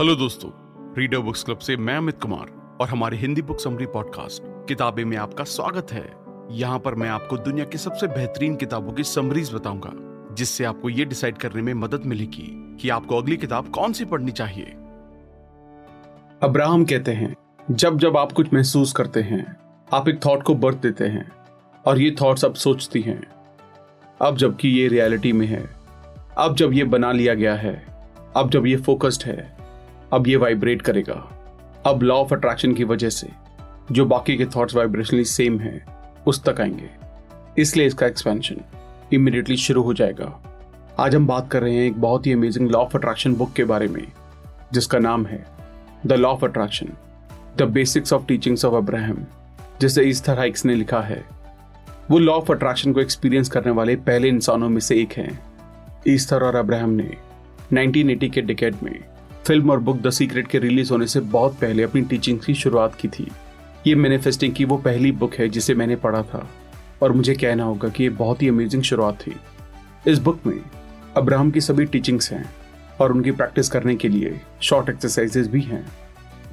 Hello दोस्तों, reader books club से मैं अमित कुमार और हमारे हिंदी बुक समरी पॉडकास्ट किताबें में आपका स्वागत है। यहाँ पर मैं आपको दुनिया की सबसे बेहतरीन किताबों की समरीज बताऊंगा, जिससे आपको ये डिसाइड करने में मदद मिलेगी कि आपको अगली किताब कौन सी पढ़नी चाहिए। अब्राहम कहते हैं, जब जब आप कुछ महसूस करते हैं, आप एक थॉट को बर्थ देते हैं और ये थॉट्स अब सोचती हैं, अब जबकि ये रियलिटी में है, अब जब ये बना लिया गया है, अब जब ये फोकस्ड है, अब ये वाइब्रेट करेगा। अब लॉ ऑफ अट्रैक्शन की वजह से जो बाकी के थॉट्स वाइब्रेशनली सेम हैं, उस तक आएंगे, इसलिए इसका एक्सपेंशन इमिडिएटली शुरू हो जाएगा। आज हम बात कर रहे हैं एक बहुत ही amazing law of attraction book के बारे में, जिसका नाम है the law of attraction the basics of teachings of Abraham, जिसे ईस्थर हाइक्स ने लिखा है। वो लॉ ऑफ अट्रैक्शन को एक्सपीरियंस करने वाले पहले इंसानों में से एक हैं। ईस्थर और अब्राहम ने 1980 के डिकेड में फिल्म और बुक द सीक्रेट के रिलीज होने से बहुत पहले अपनी टीचिंग्स की शुरुआत की थी। ये मैनिफेस्टिंग की वो पहली बुक है जिसे मैंने पढ़ा था और मुझे कहना होगा कि ये बहुत ही अमेजिंग शुरुआत थी। इस बुक में अब्राहम की सभी टीचिंग्स हैं और उनकी प्रैक्टिस करने के लिए शॉर्ट एक्सरसाइजेज भी हैं।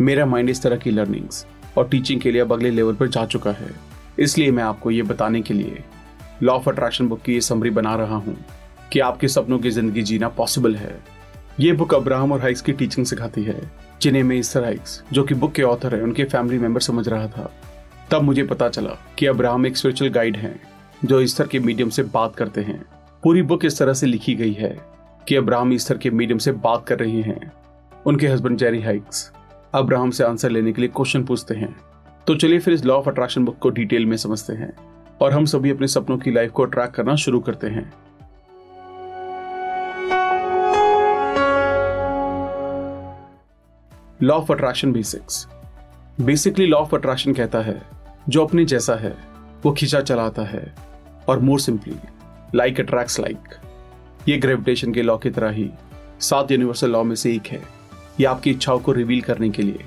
मेरा माइंड इस तरह की लर्निंग्स और टीचिंग के लिए अब अगले लेवल पर जा चुका है, इसलिए मैं आपको ये बताने के लिए लॉ ऑफ अट्रैक्शन बुक की ये समरी बना रहा हूँ कि आपके सपनों की जिंदगी जीना पॉसिबल है। ये बुक अब्राहम और हाइक्स की टीचिंग सिखाती है, जिन्हें मैं एस्थर हाइक्स, जो कि बुक के ऑथर है, उनके फैमिली मेंबर समझ रहा था। तब मुझे पता चला कि अब्राहम एक स्पिरिचुअल गाइड हैं जो ईस्थर के मीडियम से बात करते हैं। पूरी बुक इस तरह से लिखी गई है कि अब्राहम ईस्थर के मीडियम से बात कर रहे हैं। उनके हस्बैंड जेरी हाइक्स अब्राहम से आंसर लेने के लिए क्वेश्चन पूछते हैं। तो चलिए फिर इस लॉ ऑफ अट्रैक्शन बुक को डिटेल में समझते हैं और हम सभी अपने सपनों की लाइफ को अट्रैक्ट करना शुरू करते हैं। Law of attraction basics. Basically law of attraction कहता है, जो अपने जैसा है वो खींचा चलाता है, और more simply like attracts like. ये ग्रेविटेशन के लॉ की तरह ही 7 यूनिवर्सल लॉ में से एक है। ये आपकी इच्छाओं को रिवील करने के लिए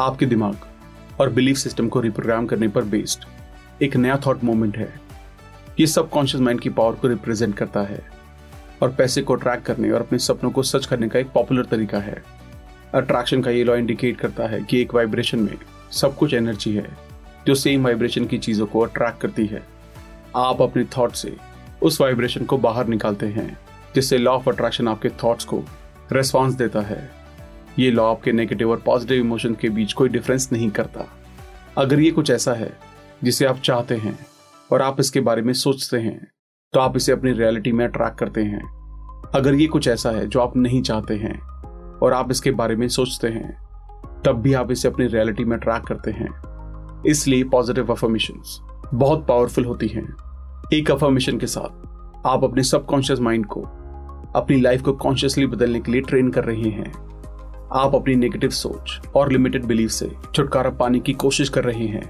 आपके दिमाग और बिलीफ सिस्टम को रिप्रोग्राम करने पर बेस्ड एक नया थॉट मोमेंट है। ये सबकॉन्शियस माइंड की पावर को रिप्रेजेंट करता है और पैसे को अट्रैक्ट करने और अपने सपनों को सच करने का एक पॉपुलर तरीका है। अट्रैक्शन का ये लॉ इंडिकेट करता है कि एक वाइब्रेशन में सब कुछ एनर्जी है जो सेम वाइब्रेशन की चीज़ों को अट्रैक्ट करती है। आप अपने थॉट से उस वाइब्रेशन को बाहर निकालते हैं, जिससे लॉ ऑफ अट्रैक्शन आपके थॉट्स को रेस्पॉन्स देता है। ये लॉ आपके नेगेटिव और पॉजिटिव इमोशन के बीच कोई डिफरेंस नहीं करता। अगर ये कुछ ऐसा है जिसे आप चाहते हैं और आप इसके बारे में सोचते हैं, तो आप इसे अपनी रियलिटी में अट्रैक्ट करते हैं। अगर ये कुछ ऐसा है जो आप नहीं चाहते हैं और आप इसके बारे में सोचते हैं, तब भी आप इसे अपनी रियलिटी में अट्रैक्ट करते हैं। इसलिए पॉजिटिव अफर्मेशंस बहुत पावरफुल होती हैं। एक अफर्मेशन के साथ आप अपने सबकॉन्शियस माइंड को अपनी लाइफ को कॉन्शियसली बदलने के लिए ट्रेन कर रहे हैं। आप अपनी नेगेटिव सोच और लिमिटेड बिलीफ से छुटकारा पाने की कोशिश कर रहे हैं।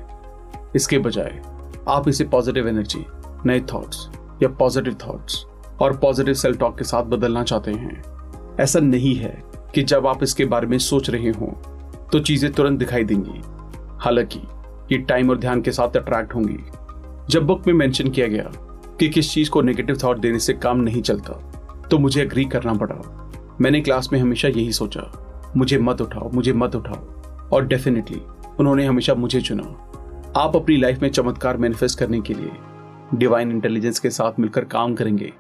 इसके बजाय आप इसे पॉजिटिव एनर्जी, नए थॉट्स या पॉजिटिव थॉट्स और पॉजिटिव सेल्फ टॉक के साथ बदलना चाहते हैं। ऐसा नहीं है कि जब आप इसके बारे में सोच रहे हों तो चीज़ें तुरंत दिखाई देंगी, हालांकि ये टाइम और ध्यान के साथ अट्रैक्ट होंगी। जब बुक में मेंशन किया गया कि किस चीज़ को नेगेटिव थॉट देने से काम नहीं चलता, तो मुझे एग्री करना पड़ा। मैंने क्लास में हमेशा यही सोचा, मुझे मत उठाओ, और डेफिनेटली उन्होंने हमेशा मुझे चुना। आप अपनी लाइफ में चमत्कार मैनिफेस्ट करने के लिए डिवाइन इंटेलिजेंस के साथ मिलकर काम करेंगे।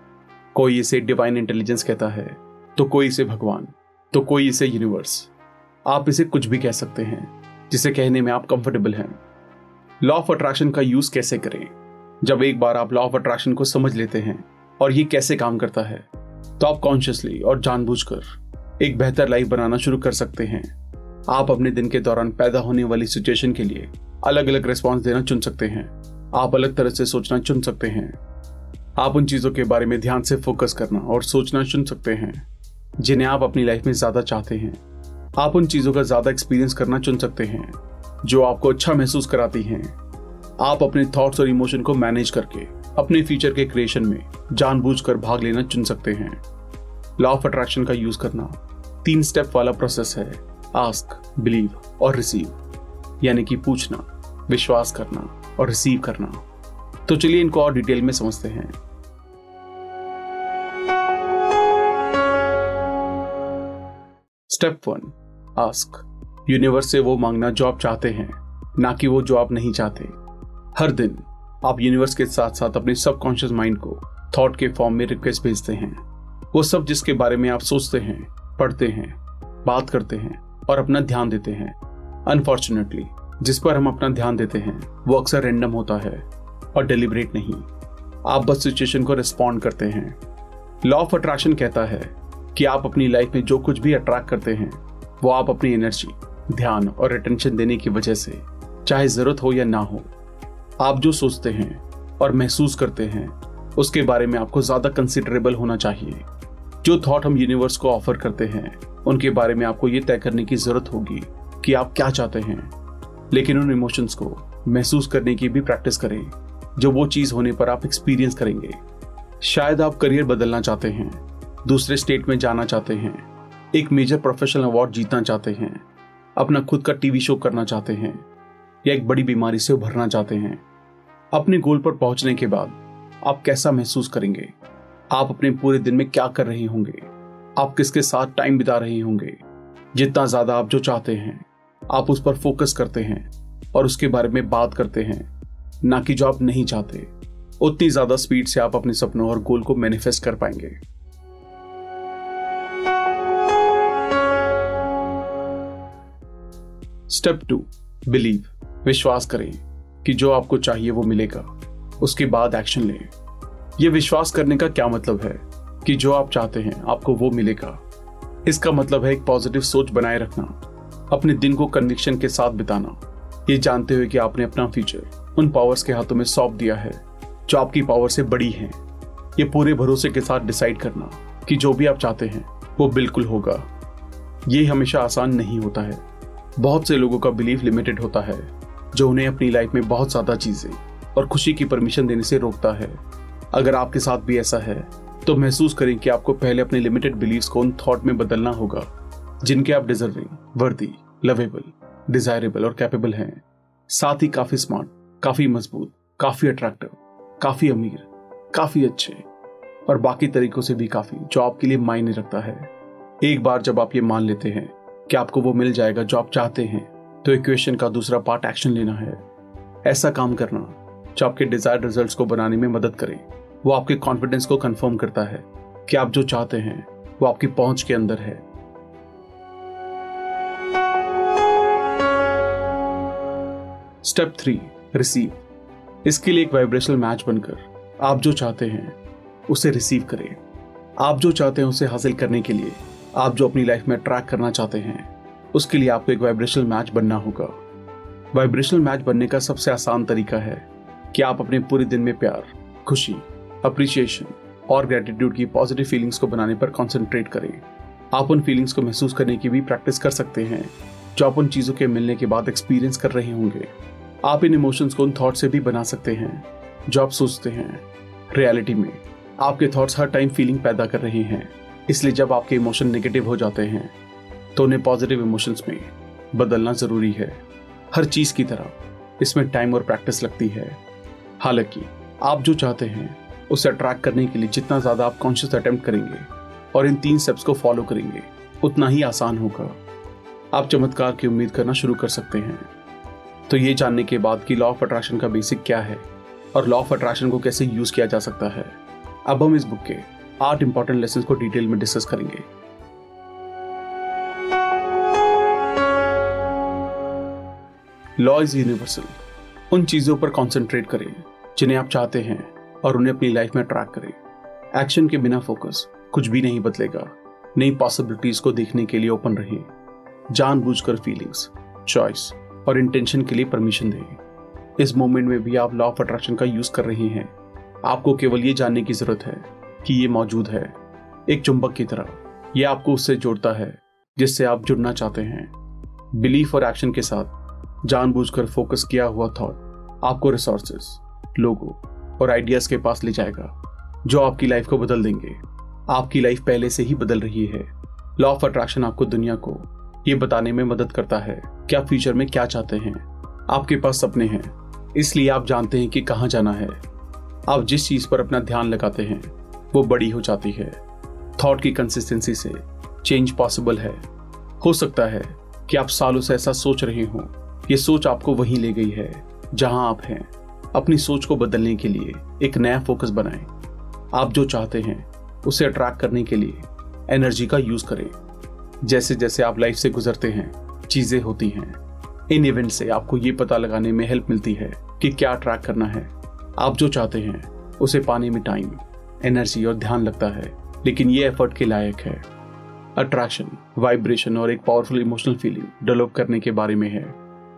कोई इसे डिवाइन इंटेलिजेंस कहता है, तो कोई इसे भगवान, तो कोई इसे यूनिवर्स। आप इसे कुछ भी कह सकते हैं जिसे कहने में आप कंफर्टेबल हैं। लॉ ऑफ अट्रैक्शन का यूज कैसे करें? जब एक बार आप लॉ ऑफ अट्रैक्शन को समझ लेते हैं और ये कैसे काम करता है, तो आप कॉन्शियसली और जानबूझकर एक बेहतर लाइफ बनाना शुरू कर सकते हैं। आप अपने दिन के दौरान पैदा होने वाली सिचुएशन के लिए अलग अलग रिस्पॉन्स देना चुन सकते हैं। आप अलग तरह से सोचना चुन सकते हैं। आप उन चीज़ों के बारे में ध्यान से फोकस करना और सोचना चुन सकते हैं जिन्हें आप अपनी लाइफ में ज़्यादा चाहते हैं। आप उन चीज़ों का ज़्यादा एक्सपीरियंस करना चुन सकते हैं जो आपको अच्छा महसूस कराती हैं। आप अपने थॉट्स और इमोशन को मैनेज करके अपने फ्यूचर के क्रिएशन में जानबूझकर भाग लेना चुन सकते हैं। लॉ ऑफ अट्रैक्शन का यूज़ करना 3 स्टेप वाला प्रोसेस है, आस्क, बिलीव और रिसीव, यानी कि पूछना, विश्वास करना और रिसीव करना। तो चलिए इनको और डिटेल में समझते हैं। Step 1, ask. यूनिवर्स से वो मांगना जॉब चाहते हैं, ना कि वो जॉब नहीं चाहते। हर दिन आप यूनिवर्स के साथ साथ अपने सबकॉन्शियस माइंड को थॉट के फॉर्म में रिक्वेस्ट भेजते हैं। वो सब जिसके बारे में आप सोचते हैं, पढ़ते हैं, बात करते हैं और अपना ध्यान देते हैं, अनफॉर्चुनेटली जिस पर हम अपना ध्यान देते हैं वो अक्सर रैंडम होता है और डेलिब्रेट नहीं। आप बस सिचुएशन को रिस्पॉन्ड करते हैं। लॉ ऑफ अट्रैक्शन कहता है कि आप अपनी लाइफ में जो कुछ भी अट्रैक्ट करते हैं वो आप अपनी एनर्जी, ध्यान और अटेंशन देने की वजह से, चाहे जरूरत हो या ना हो, आप जो सोचते हैं और महसूस करते हैं उसके बारे में आपको ज़्यादा कंसिडरेबल होना चाहिए। जो थॉट हम यूनिवर्स को ऑफर करते हैं उनके बारे में आपको ये तय करने की ज़रूरत होगी कि आप क्या चाहते हैं, लेकिन उन इमोशंस को महसूस करने की भी प्रैक्टिस करें जो वो चीज़ होने पर आप एक्सपीरियंस करेंगे। शायद आप करियर बदलना चाहते हैं, दूसरे स्टेट में जाना चाहते हैं, एक मेजर प्रोफेशनल अवार्ड जीतना चाहते हैं, अपना खुद का टीवी शो करना चाहते हैं या एक बड़ी बीमारी से उभरना चाहते हैं। अपने गोल पर पहुंचने के बाद आप कैसा महसूस करेंगे? आप अपने पूरे दिन में क्या कर रहे होंगे? आप किसके साथ टाइम बिता रहे होंगे? जितना ज़्यादा आप जो चाहते हैं आप उस पर फोकस करते हैं और उसके बारे में बात करते हैं, ना कि जो आप नहीं चाहते, उतनी ज़्यादा स्पीड से आप अपने सपनों और गोल को मैनिफेस्ट कर पाएंगे। स्टेप 2, बिलीव, विश्वास करें कि जो आपको चाहिए वो मिलेगा, उसके बाद एक्शन लें। यह विश्वास करने का क्या मतलब है कि जो आप चाहते हैं आपको वो मिलेगा? इसका मतलब है एक पॉजिटिव सोच बनाए रखना, अपने दिन को कन्विक्शन के साथ बिताना, ये जानते हुए कि आपने अपना फ्यूचर उन पावर्स के हाथों में सौंप दिया है जो आपकी पावर से बड़ी हैं। ये पूरे भरोसे के साथ डिसाइड करना कि जो भी आप चाहते हैं वो बिल्कुल होगा। ये हमेशा आसान नहीं होता है। बहुत से लोगों का बिलीफ लिमिटेड होता है जो उन्हें अपनी लाइफ में बहुत ज़्यादा चीज़ें और खुशी की परमिशन देने से रोकता है। अगर आपके साथ भी ऐसा है तो महसूस करें कि आपको पहले अपने लिमिटेड बिलीव्स को उन थॉट में बदलना होगा जिनके आप डिजर्विंग, वर्दी, लवेबल, डिजायरेबल और कैपेबल हैं। साथ ही काफ़ी स्मार्ट, काफ़ी मजबूत, काफ़ी अट्रैक्टिव, काफ़ी अमीर, काफ़ी अच्छे और बाकी तरीकों से भी काफ़ी, जो आपके लिए मायने रखता है। एक बार जब आप ये मान लेते हैं कि आपको वो मिल जाएगा जो आप चाहते हैं, तो इक्वेशन का दूसरा पार्ट एक्शन लेना है। ऐसा काम करना जो आपके डिजायर्ड रिजल्ट्स को बनाने में मदद करे, वो आपके कॉन्फिडेंस को कंफर्म करता है कि आप जो चाहते हैं वो आपकी पहुंच के अंदर है। Step 3, receive. इसके लिए एक वाइब्रेशनल मैच बनकर आप जो चाहते हैं उसे रिसीव करें। आप जो चाहते हैं उसे हासिल करने के लिए, आप जो अपनी लाइफ में अट्रैक्ट करना चाहते हैं उसके लिए आपको एक वाइब्रेशनल मैच बनना होगा। वाइब्रेशनल मैच बनने का सबसे आसान तरीका है कि आप अपने पूरे दिन में प्यार, खुशी, अप्रिसिएशन और ग्रेटिट्यूड की पॉजिटिव फीलिंग्स को बनाने पर कॉन्सेंट्रेट करें। आप उन फीलिंग्स को महसूस करने की भी प्रैक्टिस कर सकते हैं जो आप उन चीज़ों के मिलने के बाद एक्सपीरियंस कर रहे होंगे। आप इन इमोशंस को उन थॉट से भी बना सकते हैं जो आप सोचते हैं। रियलिटी में आपके थॉट्स हर टाइम फीलिंग पैदा कर रहे हैं, इसलिए जब आपके इमोशन नेगेटिव हो जाते हैं तो उन्हें पॉजिटिव इमोशंस में बदलना ज़रूरी है। हर चीज़ की तरह इसमें टाइम और प्रैक्टिस लगती है। हालांकि आप जो चाहते हैं उसे अट्रैक्ट करने के लिए जितना ज़्यादा आप कॉन्शियस अटेम्प्ट करेंगे और इन 3 स्टेप्स को फॉलो करेंगे, उतना ही आसान होगा। आप चमत्कार की उम्मीद करना शुरू कर सकते हैं। तो ये जानने के बाद कि लॉ ऑफ अट्रैक्शन का बेसिक क्या है और लॉ ऑफ अट्रैक्शन को कैसे यूज़ किया जा सकता है, अब हम इस बुक के 8 इंपॉर्टेंट लेसन को डिटेल में डिस्कस करेंगे। Law is universal. उन चीजों पर कॉन्सेंट्रेट करें जिन्हें आप चाहते हैं और उन्हें अपनी लाइफ में अट्रैक्ट करें। एक्शन के बिना फोकस कुछ भी नहीं बदलेगा। नई पॉसिबिलिटीज को देखने के लिए ओपन रहें। जानबूझकर फीलिंग्स, चॉइस और इंटेंशन के लिए परमिशन दें। इस मोमेंट में भी आप लॉ ऑफ अट्रैक्शन का यूज कर रहे हैं। आपको केवल ये जानने की जरूरत है कि ये मौजूद है, एक चुंबक की तरह। यह आपको उससे जोड़ता है जिससे आप जुड़ना चाहते हैं। बिलीफ और एक्शन के साथ जानबूझकर फोकस किया हुआ थॉट आपको रिसोर्सेस, लोगों और आइडियाज़ के पास ले जाएगा जो आपकी लाइफ को बदल देंगे। आपकी लाइफ पहले से ही बदल रही है। लॉ ऑफ अट्रैक्शन आपको दुनिया को ये बताने में मदद करता है कि आप फ्यूचर में क्या चाहते हैं। आपके पास सपने हैं, इसलिए आप जानते हैं कि कहाँ जाना है। आप जिस चीज़ पर अपना ध्यान लगाते हैं वो बड़ी हो जाती है। थॉट की कंसिस्टेंसी से चेंज पॉसिबल है। हो सकता है कि आप सालों से ऐसा सोच रहे हो, ये सोच आपको वहीं ले गई है जहां आप हैं। अपनी सोच को बदलने के लिए एक नया फोकस बनाएं। आप जो चाहते हैं उसे अट्रैक्ट करने के लिए एनर्जी का यूज करें। जैसे जैसे आप लाइफ से गुजरते हैं, चीजें होती हैं। इन इवेंट से आपको ये पता लगाने में हेल्प मिलती है कि क्या अट्रैक्ट करना है। आप जो चाहते हैं उसे पाने में टाइम, एनर्जी और ध्यान लगता है, लेकिन ये एफर्ट के लायक है। अट्रैक्शन, वाइब्रेशन और एक पावरफुल इमोशनल फीलिंग डेवलप करने के बारे में है।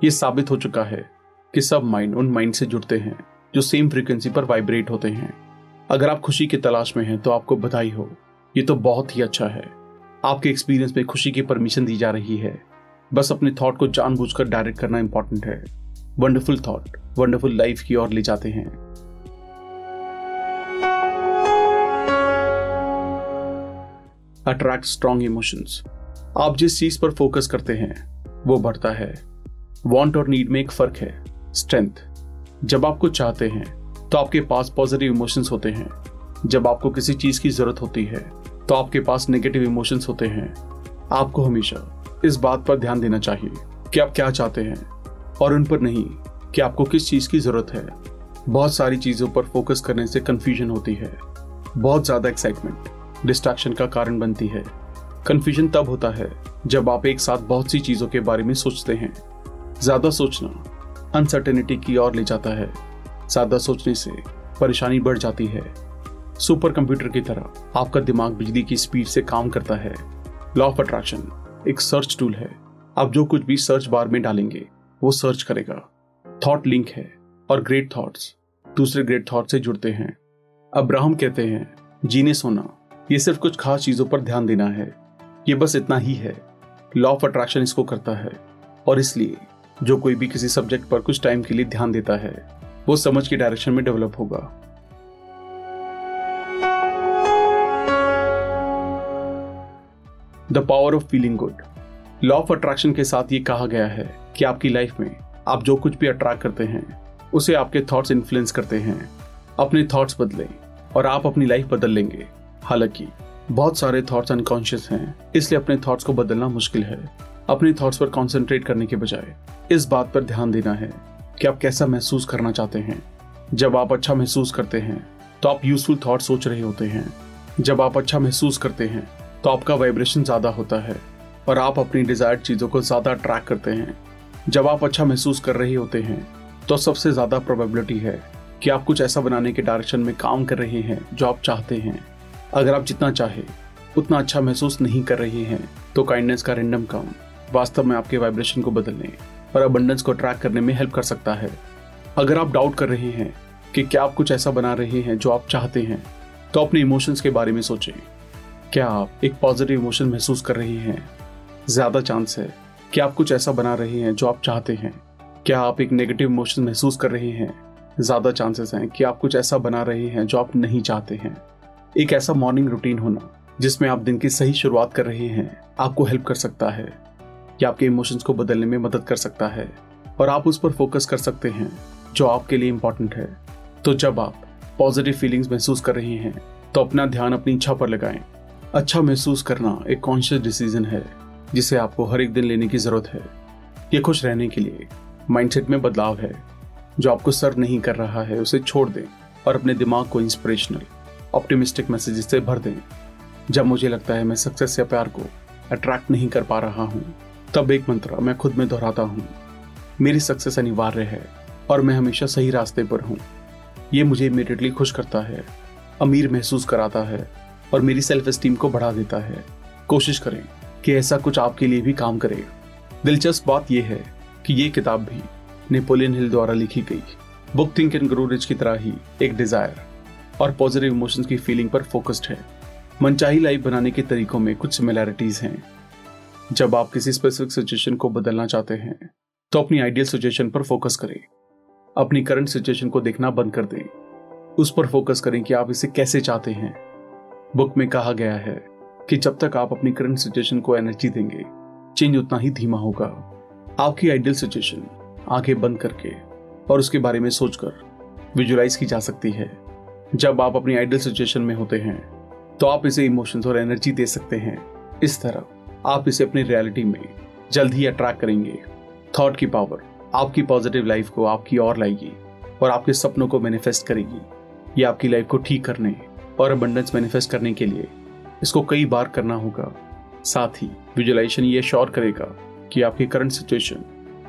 ये साबित हो चुका है कि सब माइंड उन माइंड से जुड़ते हैं जो सेम फ्रीक्वेंसी पर वाइब्रेट होते हैं। अगर आप खुशी की तलाश में हैं तो आपको बधाई हो, ये तो बहुत ही अच्छा है। आपके एक्सपीरियंस में खुशी की परमिशन दी जा रही है। बस अपने थॉट को जानबूझकर डायरेक्ट करना इंपॉर्टेंट है। वंडरफुल थॉट वंडरफुल लाइफ की ओर ले जाते हैं। Attract strong emotions. आप जिस चीज पर फोकस करते हैं वो बढ़ता है। वांट और नीड में एक फर्क है। स्ट्रेंथ, जब आप कुछ चाहते हैं तो आपके पास पॉजिटिव इमोशंस होते हैं। जब आपको किसी चीज की जरूरत होती है तो आपके पास नेगेटिव इमोशंस होते हैं। आपको हमेशा इस बात पर ध्यान देना चाहिए कि आप क्या चाहते हैं और उन पर नहीं कि आपको किस चीज की जरूरत है। बहुत सारी चीजों पर फोकस करने से कंफ्यूजन होती है। बहुत ज्यादा एक्साइटमेंट डिस्ट्रैक्शन का कारण बनती है। कंफ्यूजन तब होता है जब आप एक साथ बहुत सी चीजों के बारे में सोचते हैं। ज्यादा सोचना अनसर्टेनिटी की ओर ले जाता है। ज्यादा सोचने से परेशानी बढ़ जाती है। सुपर कंप्यूटर की तरह आपका दिमाग बिजली की स्पीड से काम करता है। लॉ ऑफ अट्रैक्शन एक सर्च टूल है। आप जो कुछ भी सर्च बार में डालेंगे वो सर्च करेगा। थॉट लिंक है और ग्रेट थॉट्स दूसरे ग्रेट थॉट से जुड़ते हैं। अब्राहम कहते हैं, जीने सोना ये सिर्फ कुछ खास चीजों पर ध्यान देना है, ये बस इतना ही है। लॉ ऑफ अट्रैक्शन इसको करता है, और इसलिए जो कोई भी किसी सब्जेक्ट पर कुछ टाइम के लिए ध्यान देता है वो समझ के डायरेक्शन में डेवलप होगा। The power of feeling good. Law of attraction के साथ ये कहा गया है कि आपकी लाइफ में आप जो कुछ भी अट्रैक्ट करते हैं उसे आपके थॉट्स इन्फ्लुएंस करते हैं। अपने थॉट्स बदलें और आप अपनी लाइफ बदल लेंगे। हालांकि बहुत सारे थॉट्स अनकॉन्शियस हैं, इसलिए अपने थॉट्स को बदलना मुश्किल है। अपने थॉट्स पर कंसंट्रेट करने के बजाय इस बात पर ध्यान देना है कि आप कैसा महसूस करना चाहते हैं। जब आप अच्छा महसूस करते हैं तो आप यूजफुल थॉट सोच रहे होते हैं। जब आप अच्छा महसूस करते हैं तो आपका वाइब्रेशन ज़्यादा होता है और आप अपनी डिजायर्ड चीज़ों को ज़्यादा अट्रैक्ट करते हैं। जब आप अच्छा महसूस कर रहे होते हैं तो सबसे ज़्यादा प्रोबेबिलिटी है कि आप कुछ ऐसा बनाने के डायरेक्शन में काम कर रहे हैं जो आप चाहते हैं। अगर आप जितना चाहे उतना अच्छा महसूस नहीं कर रहे हैं तो काइंडनेस का रैंडम काउंट वास्तव में आपके वाइब्रेशन को बदलने और अबंडेंस को ट्रैक करने में हेल्प कर सकता है। अगर आप डाउट कर रहे हैं कि क्या आप कुछ ऐसा बना रहे हैं जो आप चाहते हैं, तो अपने इमोशंस के बारे में सोचें। क्या आप एक पॉजिटिव इमोशन महसूस कर रहे हैं? ज़्यादा चांस है कि आप कुछ ऐसा बना रहे हैं जो आप चाहते हैं। क्या आप एक नेगेटिव इमोशन महसूस कर रहे हैं? ज़्यादा चांसेस हैं कि आप कुछ ऐसा बना रहे हैं जो आप नहीं चाहते हैं। एक ऐसा मॉर्निंग रूटीन होना जिसमें आप दिन की सही शुरुआत कर रहे हैं आपको हेल्प कर सकता है। यह आपके इमोशंस को बदलने में मदद कर सकता है और आप उस पर फोकस कर सकते हैं जो आपके लिए इम्पॉर्टेंट है। तो जब आप पॉजिटिव फीलिंग्स महसूस कर रहे हैं तो अपना ध्यान अपनी इच्छा पर लगाएं। अच्छा महसूस करना एक कॉन्शियस डिसीजन है जिसे आपको हर एक दिन लेने की जरूरत है। ये खुश रहने के लिए माइंडसेट में बदलाव है। जो आपको सर्व नहीं कर रहा है उसे छोड़ दें और अपने दिमाग को इंस्पिरेशनल ऑप्टिमिस्टिक मैसेजेस से भर दें। जब मुझे लगता है मैं सक्सेस या प्यार को अट्रैक्ट नहीं कर पा रहा हूँ, तब एक मंत्र मैं खुद में दोहराता हूँ, मेरी सक्सेस अनिवार्य है और मैं हमेशा सही रास्ते पर हूँ। ये मुझे इमीडिएटली खुश करता है, अमीर महसूस कराता है और मेरी सेल्फ एस्टीम को बढ़ा देता है। कोशिश करें कि ऐसा कुछ आपके लिए भी काम करे। दिलचस्प बात यह है कि ये किताब भी नेपोलियन हिल द्वारा लिखी गई book think and grow rich की तरह ही एक डिजायर और पॉजिटिव इमोशंस की फीलिंग पर फोकस्ड है। मनचाही लाइफ बनाने के तरीकों में कुछ सिमिलैरिटीज हैं। जब आप किसी स्पेसिफिक सिचुएशन को बदलना चाहते हैं तो अपनी आइडियल सिचुएशन पर फोकस करें। अपनी करंट सिचुएशन को देखना बंद कर दें, उस पर फोकस करें कि आप इसे कैसे चाहते हैं। बुक में कहा गया है कि जब तक आप अपनी करंट सिचुएशन को एनर्जी देंगे, चेंज उतना ही धीमा होगा। आपकी आइडियल सिचुएशन आंखें बंद करके और उसके बारे में सोचकर विजुलाइज की जा सकती है। जब आप अपनी आइडियल सिचुएशन में होते हैं तो आप इसे इमोशंस और एनर्जी दे सकते हैं। इस तरह आप इसे अपनी रियलिटी में जल्द ही अट्रैक्ट करेंगे। थॉट की पावर आपकी पॉजिटिव लाइफ को आपकी ओर लाएगी और आपके सपनों को मैनिफेस्ट करेगी। ये आपकी लाइफ को ठीक करने और अबंडेंस मैनिफेस्ट करने के लिए इसको कई बार करना होगा। साथ ही विजुअलाइजेशन ये श्योर करेगा कि आपकी करंट सिचुएशन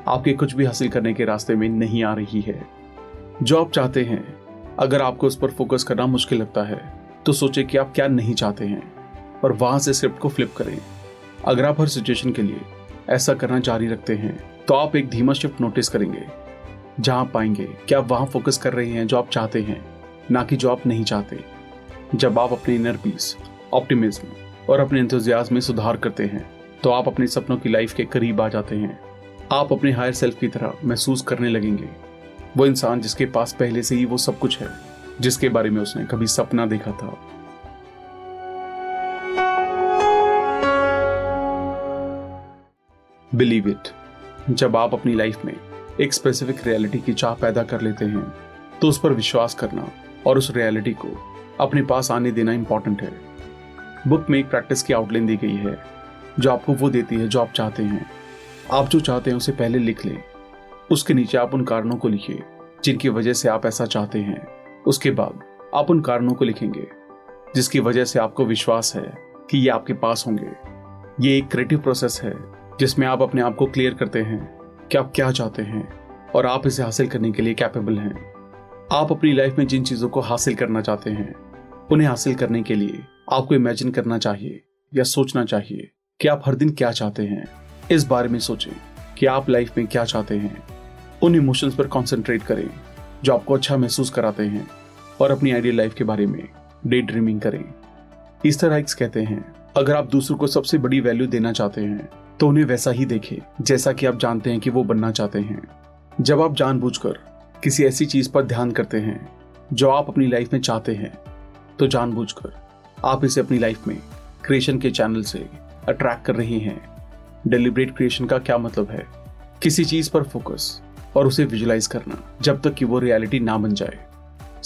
आपके कुछ भी हासिल करने के रास्ते में नहीं आ रही है। जो आप चाहते हैं, अगर आपको उस पर फोकस करना मुश्किल लगता है तो सोचें कि आप क्या नहीं चाहते हैं और वहां से स्क्रिप्ट को फ्लिप करें। अगर आप हर सिचुएशन के लिए ऐसा करना जारी रखते हैं तो आप एक धीमा शिफ्ट नोटिस करेंगे, जहां पाएंगे कि आप वहां फोकस कर रहे हैं जो आप चाहते हैं, ना कि जो आप नहीं चाहते। जब आप अपने इनर पीस, ऑप्टिमिज्म और अपने एंथुजियाज्म में सुधार करते हैं तो आप अपने सपनों की लाइफ के करीब आ जाते हैं। आप अपने हायर सेल्फ की तरह महसूस करने लगेंगे, वो इंसान जिसके पास पहले से ही वो सब कुछ है जिसके बारे में उसने कभी सपना देखा था। Believe it. जब आप अपनी लाइफ में एक स्पेसिफिक रियलिटी की चाह पैदा कर लेते हैं तो उस पर विश्वास करना और उस रियलिटी को अपने पास आने देना इंपॉर्टेंट है। बुक में एक प्रैक्टिस की आउटलाइन दी गई है जो आपको वो देती है जो आप चाहते हैं। आप जो चाहते हैं उसे पहले लिख लें। उसके नीचे आप उन कारणों को लिखिए जिनकी वजह से आप ऐसा चाहते हैं। उसके बाद आप उन कारणों को लिखेंगे जिसकी वजह से आपको विश्वास है कि ये आपके पास होंगे। ये एक क्रिएटिव प्रोसेस है जिसमें आप अपने आप को क्लियर करते हैं कि आप क्या चाहते हैं और आप इसे हासिल करने के लिए कैपेबल हैं। आप अपनी लाइफ में जिन चीज़ों को हासिल करना चाहते हैं, उन्हें हासिल करने के लिए आपको इमेजिन करना चाहिए या सोचना चाहिए कि आप हर दिन क्या चाहते हैं। इस बारे में सोचें कि आप लाइफ में क्या चाहते हैं। उन इमोशंस पर कॉन्सेंट्रेट करें जो आपको अच्छा महसूस कराते हैं और अपनी आइडियल लाइफ के बारे में डे ड्रीमिंग करें। एस्थर हिक्स कहते हैं, अगर आप दूसरों को सबसे बड़ी वैल्यू देना चाहते हैं तो उन्हें वैसा ही देखें जैसा कि आप जानते हैं कि वो बनना चाहते हैं। जब आप जानबूझकर किसी ऐसी चीज़ पर ध्यान करते हैं जो आप अपनी लाइफ में चाहते हैं तो जानबूझकर आप इसे अपनी लाइफ में क्रिएशन के चैनल से अट्रैक्ट कर रहे हैं। डेलिब्रेट क्रिएशन का क्या मतलब है? किसी चीज़ पर फोकस और उसे विजुलाइज करना जब तक कि वो रियलिटी ना बन जाए।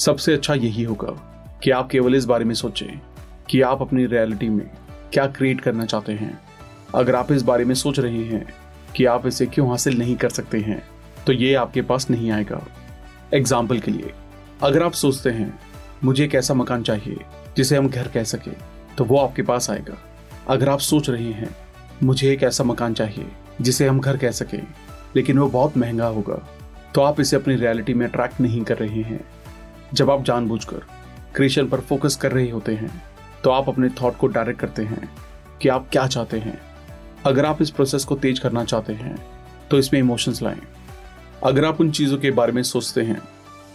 सबसे अच्छा यही होगा कि आप केवल इस बारे में सोचें कि आप अपनी रियलिटी में क्या क्रिएट करना चाहते हैं। अगर आप इस बारे में सोच रहे हैं कि आप इसे क्यों हासिल नहीं कर सकते हैं तो ये आपके पास नहीं आएगा। एग्जाम्पल के लिए, अगर आप सोचते हैं मुझे एक ऐसा मकान चाहिए जिसे हम घर कह सकें तो वो आपके पास आएगा। अगर आप सोच रहे हैं मुझे एक ऐसा मकान चाहिए जिसे हम घर कह सकें लेकिन वो बहुत महंगा होगा, तो आप इसे अपनी रियलिटी में अट्रैक्ट नहीं कर रहे हैं। जब आप जानबूझकर क्रिएशन पर फोकस कर रहे होते हैं तो आप अपने थॉट को डायरेक्ट करते हैं कि आप क्या चाहते हैं। अगर आप इस प्रोसेस को तेज करना चाहते हैं तो इसमें इमोशंस लाएं। अगर आप उन चीज़ों के बारे में सोचते हैं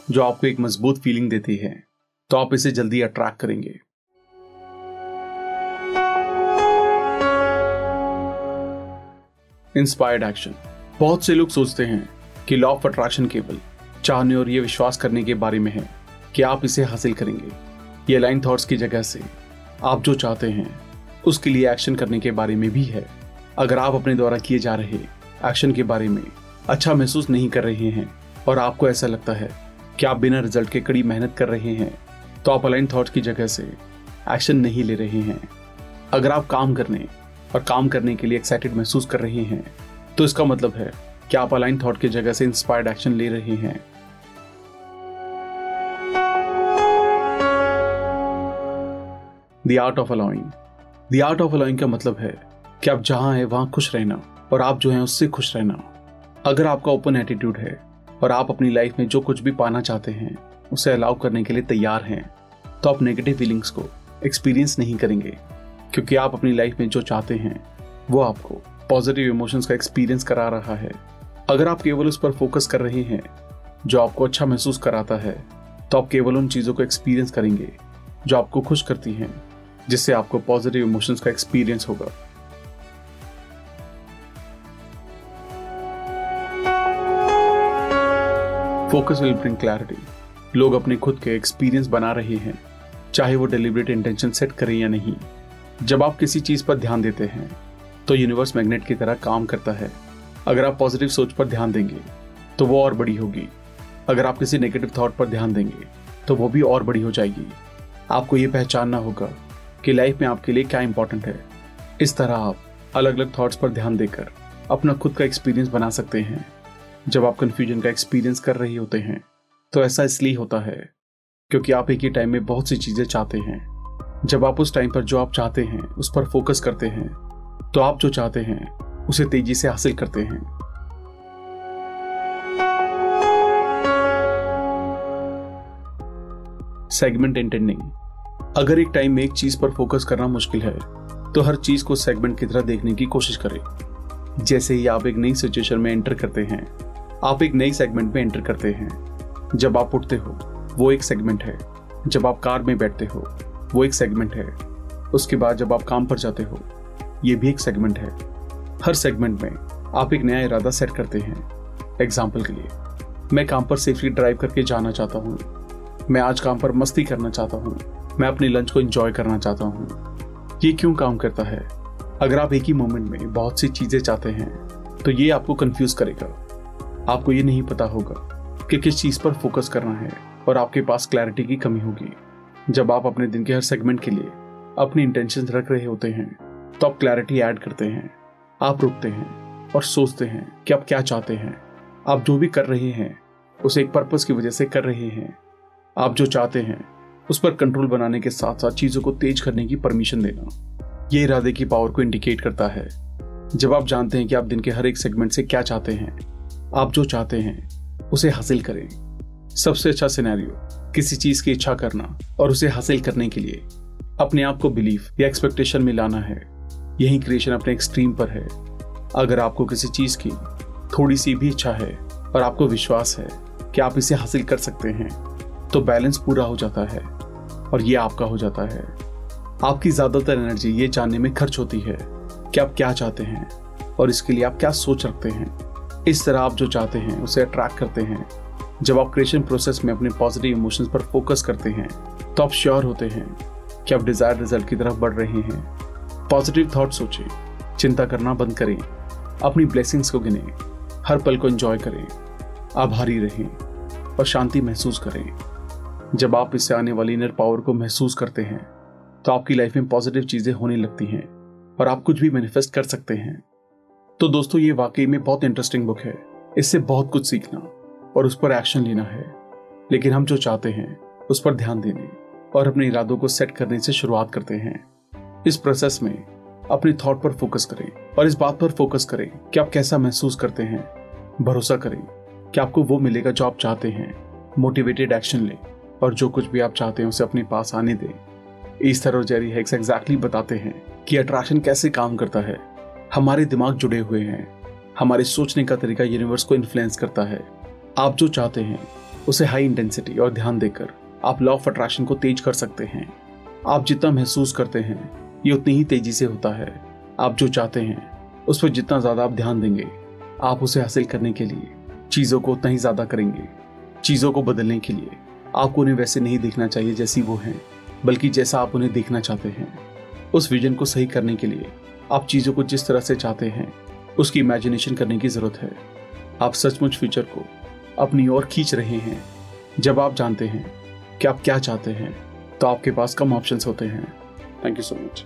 जो आपको एक मजबूत फीलिंग देती है तो आप इसे जल्दी अट्रैक्ट करेंगे। Inspired action. बहुत से लोग सोचते हैं कि लॉ ऑफ अट्रैक्शन केवल चाहने और ये विश्वास करने के बारे में है कि आप इसे हासिल करेंगे। ये लाइन थॉट्स की जगह से आप जो चाहते हैं उसके लिए एक्शन करने के बारे में भी है। अगर आप अपने द्वारा किए जा रहे एक्शन के बारे में अच्छा महसूस नहीं कर रहे हैं और आपको ऐसा लगता है कि आप बिना रिजल्ट के कड़ी मेहनत कर रहे हैं तो आप अलाइन थॉट्स की जगह से एक्शन नहीं ले रहे हैं। अगर आप काम करने और काम करने के लिए एक्साइटेड महसूस कर रहे हैं तो इसका मतलब है कि आप अलाइन थॉट की जगह से इंस्पायर्ड एक्शन ले रहे हैं। The Art of Allowing। The Art of Allowing का मतलब है कि आप जहां हैं वहां खुश रहना और आप जो हैं उससे खुश रहना। अगर आपका ओपन एटीट्यूड है और आप अपनी लाइफ में जो कुछ भी पाना चाहते हैं उसे अलाउ करने के लिए तैयार हैं तो आप नेगेटिव फीलिंग्स को एक्सपीरियंस नहीं करेंगे, क्योंकि आप अपनी लाइफ में जो चाहते हैं वो आपको पॉजिटिव इमोशंस का एक्सपीरियंस करा रहा है। अगर आप केवल उस पर फोकस कर रहे हैं जो आपको अच्छा महसूस कराता है तो आप केवल उन चीज़ों को एक्सपीरियंस करेंगे जो आपको खुश करती हैं, जिससे आपको पॉजिटिव इमोशंस का एक्सपीरियंस होगा। Focus will bring clarity. लोग अपने खुद के एक्सपीरियंस बना रहे हैं, चाहे वो डेलिब्रेट इंटेंशन सेट करें या नहीं। जब आप किसी चीज़ पर ध्यान देते हैं तो यूनिवर्स मैग्नेट की तरह काम करता है। अगर आप पॉजिटिव सोच पर ध्यान देंगे तो वो और बड़ी होगी। अगर आप किसी नेगेटिव थॉट पर ध्यान देंगे तो वो भी और बड़ी हो जाएगी। आपको ये पहचानना होगा कि लाइफ में आपके लिए क्या इंपॉर्टेंट है। इस तरह आप अलग अलग थॉट्स पर ध्यान देकर अपना खुद का एक्सपीरियंस बना सकते हैं। जब आप कन्फ्यूजन का एक्सपीरियंस कर रहे होते हैं तो ऐसा इसलिए होता है क्योंकि आप एक ही टाइम में बहुत सी चीज़ें चाहते हैं। जब आप उस टाइम पर जो आप चाहते हैं उस पर फोकस करते हैं तो आप जो चाहते हैं उसे तेजी से हासिल करते हैं। Segment intending. अगर एक टाइम में एक चीज पर फोकस करना मुश्किल है तो हर चीज को सेगमेंट की तरह देखने की कोशिश करें। जैसे ही आप एक नई सिचुएशन में एंटर करते हैं, आप एक नई सेगमेंट में एंटर करते हैं। जब आप उठते हो वो एक सेगमेंट है, जब आप कार में बैठते हो वो एक सेगमेंट है, उसके बाद जब आप काम पर जाते हो ये भी एक सेगमेंट है। हर सेगमेंट में आप एक नया इरादा सेट करते हैं। एग्जाम्पल के लिए, मैं काम पर सेफली ड्राइव करके जाना चाहता हूँ, मैं आज काम पर मस्ती करना चाहता हूँ, मैं अपने लंच को एंजॉय करना चाहता हूँ। ये क्यों काम करता है? अगर आप एक ही मोमेंट में बहुत सी चीज़ें चाहते हैं तो ये आपको कंफ्यूज करेगा। आपको ये नहीं पता होगा कि किस चीज़ पर फोकस करना है और आपके पास क्लैरिटी की कमी होगी। जब आप अपने दिन के हर सेगमेंट के लिए अपनी इंटेंशंस रख रहे होते हैं तो आप क्लैरिटी ऐड करते हैं। आप रुकते हैं और सोचते हैं कि आप क्या चाहते हैं। आप जो भी कर रहे हैं उसे एक पर्पस की वजह से कर रहे हैं। आप जो चाहते हैं उस पर कंट्रोल बनाने के साथ साथ चीज़ों को तेज करने की परमिशन देना, ये इरादे की पावर को इंडिकेट करता है। जब आप जानते हैं कि आप दिन के हर एक सेगमेंट से क्या चाहते हैं, आप जो चाहते हैं उसे हासिल करें। सबसे अच्छा सिनेरियो किसी चीज़ की इच्छा करना और उसे हासिल करने के लिए अपने आप को बिलीफ या एक्सपेक्टेशन में लाना है। यही क्रिएशन अपने एक्सट्रीम पर है। अगर आपको किसी चीज़ की थोड़ी सी भी इच्छा है और आपको विश्वास है कि आप इसे हासिल कर सकते हैं तो बैलेंस पूरा हो जाता है और ये आपका हो जाता है। आपकी ज़्यादातर एनर्जी ये जानने में खर्च होती है कि आप क्या चाहते हैं और इसके लिए आप क्या सोच रखते हैं। इस तरह आप जो चाहते हैं उसे अट्रैक्ट करते हैं। जब आप क्रिएशन प्रोसेस में अपने पॉजिटिव इमोशंस पर फोकस करते हैं तो आप श्योर होते हैं कि आप डिज़ायर्ड रिजल्ट की तरफ बढ़ रहे हैं। पॉजिटिव थॉट सोचें, चिंता करना बंद करें, अपनी ब्लेसिंग्स को गिनें, हर पल को एंजॉय करें, आभारी रहें और शांति महसूस करें। जब आप इससे आने वाली इनर पावर को महसूस करते हैं तो आपकी लाइफ में पॉजिटिव चीज़ें होने लगती हैं और आप कुछ भी मैनिफेस्ट कर सकते हैं। तो दोस्तों, ये वाकई में बहुत इंटरेस्टिंग बुक है। इससे बहुत कुछ सीखना और उस पर एक्शन लेना है, लेकिन हम जो चाहते हैं उस पर ध्यान देने और अपने इरादों को सेट करने से शुरुआत करते हैं। इस प्रोसेस में अपने थॉट पर फोकस करें और इस बात पर फोकस करें कि आप कैसा महसूस करते हैं। भरोसा करें कि आपको वो मिलेगा जो आप चाहते हैं। मोटिवेटेड एक्शन लें और जो कुछ भी आप चाहते हैं उसे अपने पास आने दें। एस्थर और जेरी हिक्स एग्जैक्टली बताते हैं कि अट्रैक्शन कैसे काम करता है। हमारे दिमाग जुड़े हुए हैं, हमारे सोचने का तरीका यूनिवर्स को इन्फ्लुएंस करता है। आप जो चाहते हैं उसे हाई इंटेंसिटी और ध्यान देकर आप लॉ ऑफ अट्रैक्शन को तेज कर सकते हैं। आप जितना महसूस करते हैं ये उतनी ही तेजी से होता है। आप जो चाहते हैं उस पर जितना ज़्यादा आप ध्यान देंगे, आप उसे हासिल करने के लिए चीज़ों को उतना ही ज़्यादा करेंगे। चीज़ों को बदलने के लिए आपको उन्हें वैसे नहीं देखना चाहिए जैसी वो हैं, बल्कि जैसा आप उन्हें देखना चाहते हैं। उस विजन को सही करने के लिए आप चीज़ों को जिस तरह से चाहते हैं उसकी इमेजिनेशन करने की ज़रूरत है। आप सचमुच फ्यूचर को अपनी ओर खींच रहे हैं। जब आप जानते हैं कि आप क्या चाहते हैं तो आपके पास कम ऑप्शंस होते हैं। Thank you so much.